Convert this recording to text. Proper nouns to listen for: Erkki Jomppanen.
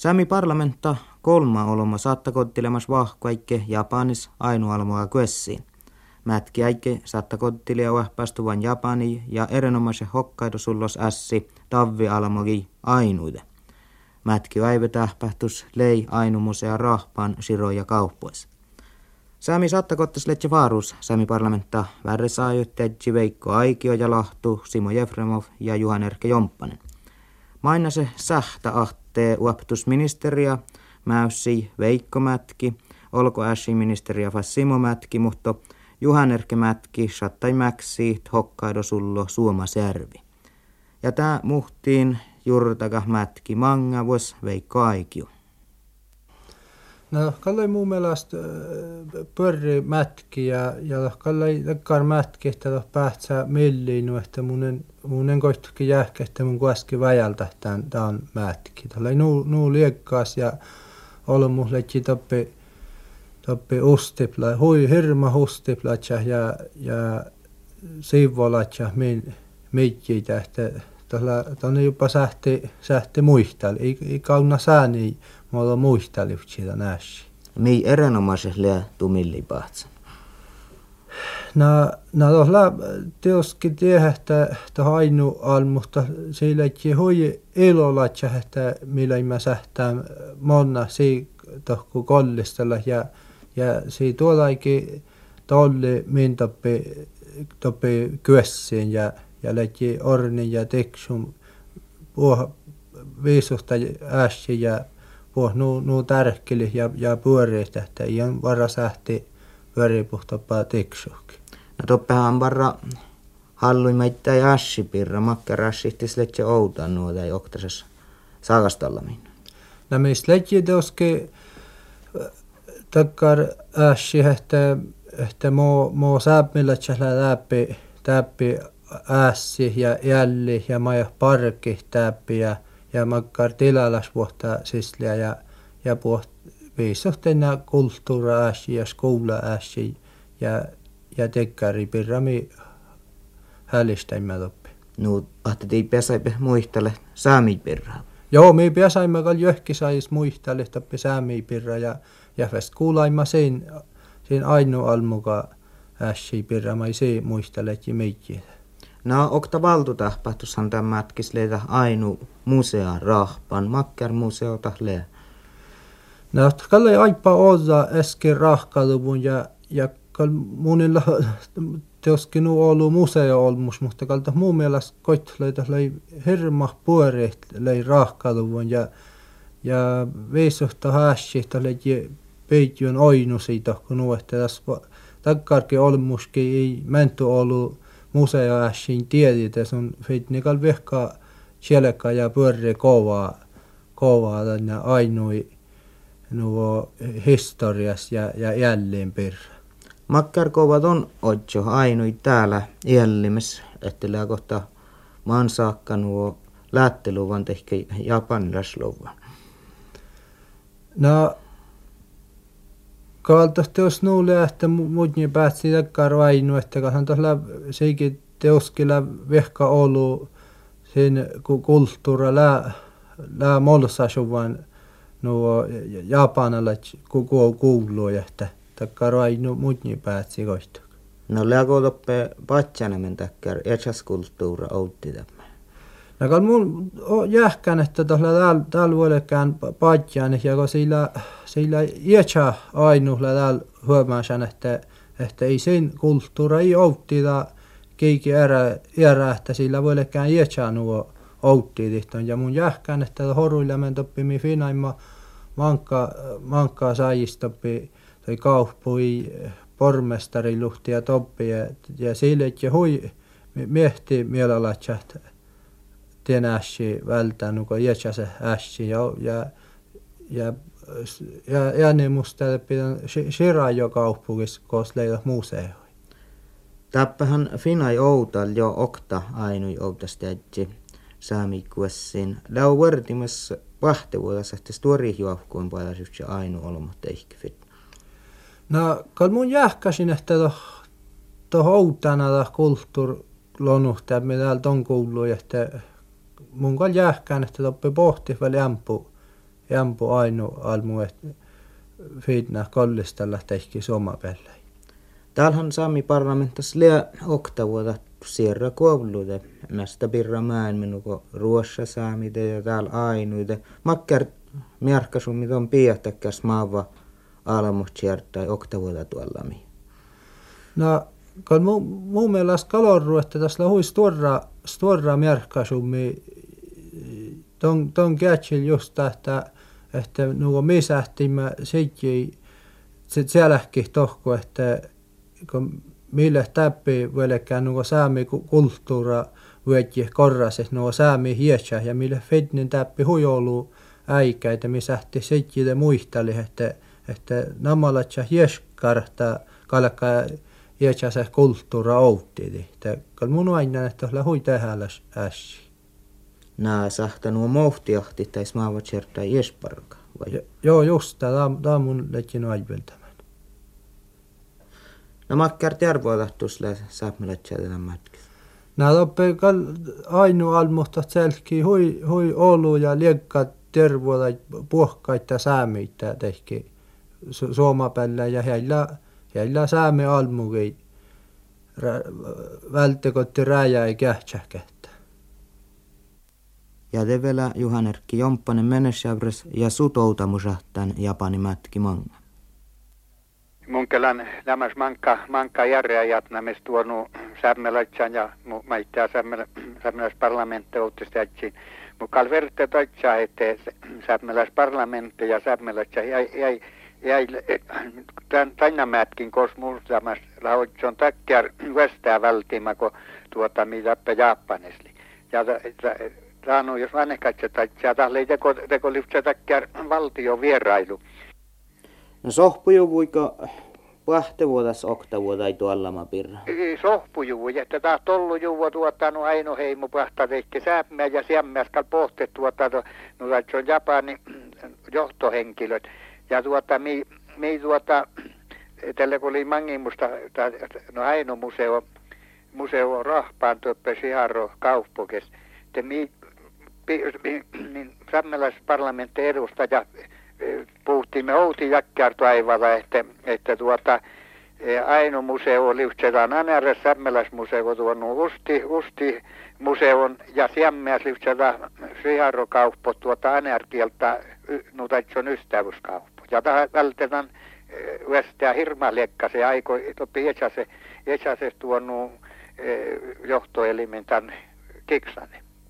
Sámi parlamentta kolma olema saattakottelemas vahkaikke Japanis ainualmoa kössiin. Mätkiäikke saattakotteleja vahpastuvan Japani ja erinomaisen hokkaidosullos ässi tavvialmogi ainuide. Mätki aivetähpähtus lei ainumusea rahpan siroja kauppois. Sámi saattakottes letse vaarus Sámi parlamentta värresaajoitteetsi Veikko Aikio ja Lahtu, Simo Jefremov ja Juhan Erkki Jomppanen. Maina se sähtä ahtee uaptusministeriä, mäyssi Veikko Mätki, olko äsi ministeriä fas Simo Mätki, mutta Juhan Erkki Mätki, sattai mäksi, hokkaido sullo Suoma Servi. Ja tää muhtiin jurtaka Mätki mangavos Veikko Aikio. No, kallai muun mielestä pörri mätki ja kallai lekkaan mätki, että päähtsää milliinu, että mun en koistukin jäähkä, että mun kuaskin väjältä tämä on mätki. Tällai nuu liekkaas ja olmus leikki toppi ustiplaa, hui hirma ustiplaa ja siivolaa miikkiitä, että tuonne jopa sähti muistali, ei kauna sääni. Mä olen muistellut sitä näissä. Mii erinomaisesti tumilli pahtsa? No tuolla tietysti tiedä, että ainoa almusta sillä ei ole ilolla, että millä mä sähtään monna siitä, kun kollistella. Ja siitä tuollakin tolli minun topi kyessiin ja lähti ornin ja teksun viisusta äsken ja nuo tärkkeli ja pyöreistä, että ei ole varra sähti pyöripuhtapaa tiksuukin. No toppehan on varra halluimaittaa ja assipirra, makkarassihtis letse outaan nuo tai oktasessa saakastallamin. No missä letse teoskin takkar assi, että mua sääpmillä läpi assi ja jälli ja maja parki täppi ja makkar tilalas vuotta sisliä ja viisuhtena kulttuura-ääsi ja skoula-ääsi ja tekkari pirrami hälistäimme loppi. No, ahti tei pääsaimme muistele saamipirraa? Joo, me pääsaimme kall johki sais muistele tappi saamipirraa ja fest kuulaimme sen ainoa almuka ääsi pirraa, mä ei se muistele, että meikki. No, okta valtutahpahtushan tämän mätkisleitä ainu musea rahpan, makkar museota leä. No, kallei aipa olla äsken rahkaluvun ja monilla teoskin on ollut museo-olmus, mutta kalta muun mielestä koitleita lei hirma puoreet lei rahkaluvun ja viisuhta hääsihtä lei peitjön ainu siitä, kun että tässä takkarkin olmuskin ei menty ollut museoääsiin tiedit, että sun feitnikal vehkaa sielekka ja pyörri kovaa tänne ainui nuo historias ja jälleen pirra. Makkarkovat on otso ainui täällä jällimes, että lää kohta maan saakka nuo lähteluvan tehkä japanilasluvan. No, kaltas teos nuulee, että muutni päätsi takkaan vainu, että kahan tuolla seikin teoskilla vehka ollut sen kulttuura lää molsasuvan nuo japanalaiset kuuluu, että takkaan vainu muutni päätsi koistu. No lää kouluppe patsanemen takkaan etsaskulttuura outti tämän. No kun mun jähkän, että tuolla täällä vuodekään patjanen, ja kun sillä iätsä ainuilla täällä huomasin, että ei sen kulttuura ei outtida keiki erää, että sillä vuodekään iätsä nuo outtidit on. Ja mun jähkän, että horuilla men toppimi finaimma mankkaa saajistoppi tai kauppui pormestariluhti ja toppi, ja sille, että hui miehti mielalatsahti. Tien ässi välttää nuko iätsäse ässi ja ne musta pidän Shiraois kaupungissa koosleita museoihin. Täppähän finai outal jo okta ainui outasteetsi saamikuessin. Läu vertimässä vahtevuodassa, että stuorihiuahkuun paljastuksia ainu olematta ihkifit. No, kun mun jähkäsin, että tuohon outana kulttuurlonuhtia, että me täältä on kuullut, että mun jähkään, että toppi pohti väli ämpu jämpu ainu almu, et fiidna kollistalla tehki suomapelle. Talhan Sámi parlamenttas lea oktavuota sierra kovluude, nästä pirra mäen minuko ruossa saamide ja täällä ainuide. Makkar miarkkasumit on piähtäkkäs maava alamuhtjär tai oktavuota tuolla mihin. No, kun muun mielestä kalorru, että tässä huis tuorra miarkkasumi, ton kätsil just että nuo misähtimä sekin sielläkin tohko, että mille täppi välekään nuo saami kulttuura vuotia korraset nuo saami hietsä ja mille fitnin täppi hujoulu äikäitä misähti sekin muistali, että namalatsa hieskarta kalka hietsä se kulttuura outti, että kun mun aina että olla hui tähäläs ässi. Nää sahta nuo mouhtiahti tais maavat sertaa iesparka, vai? Joo, just, tää on mun lähtien aiveltaman. No makkärti arvoilahtus saapme lähtien matkin. Nää loppii ainu almuhtat selki hui olu ja liekkaat tervoilait puhkaita saamiita tehki suomapällä ja heillä saami almukin välttäkotti rääjää ei kähtsäkähtä. Ja tevelä Juhan Erkki Jomppanen mennessävres ja sutoutamujahtan Japani matki manga. Mun kelän lämäs mankka järjäjät nämes tuonu sämmelätsän ja maittaa sämmeläs parlamentti outistajatsin. Mun kalverte toitsaa, että sämmeläs parlamentti ja sämmelätsä jäi tänä mätkin kosmuustamas rahoitson takia vestää vältimä, kun tuota mitäpä Japanesli. Ja Raanu, jos vanhekatsetaan, sieltä ei teko lyhtsätäkään valtion vierailu. No sohpujuvuiko pahtevuotas oktavuota ei tuolla mapirra? Sohpujuvuja, että taas tollujuvu tuottanut aino heimo pahtaa tehti säämää ja siämmäskal pohte tuottanut. No se on Japanin johtohenkilöt. Ja tälle kun oli mangimusta, no aino museo on rahpaan tuoppe Shiraois kauppokes. Niin sammelaisparlamentin edustaja puhuttiin me outi jakkartuaivalla, että ainoa museo oli yhtään anääräs sammelaismuseo tuonut usti museon ja siemmeäs yhtään siharokauppo anärkieltä nutatson ystävyyskauppo. Ja vältetään västää hirmalekkaseen aikoi topi etsäse tuonut johtoelimen tänne kiksanen.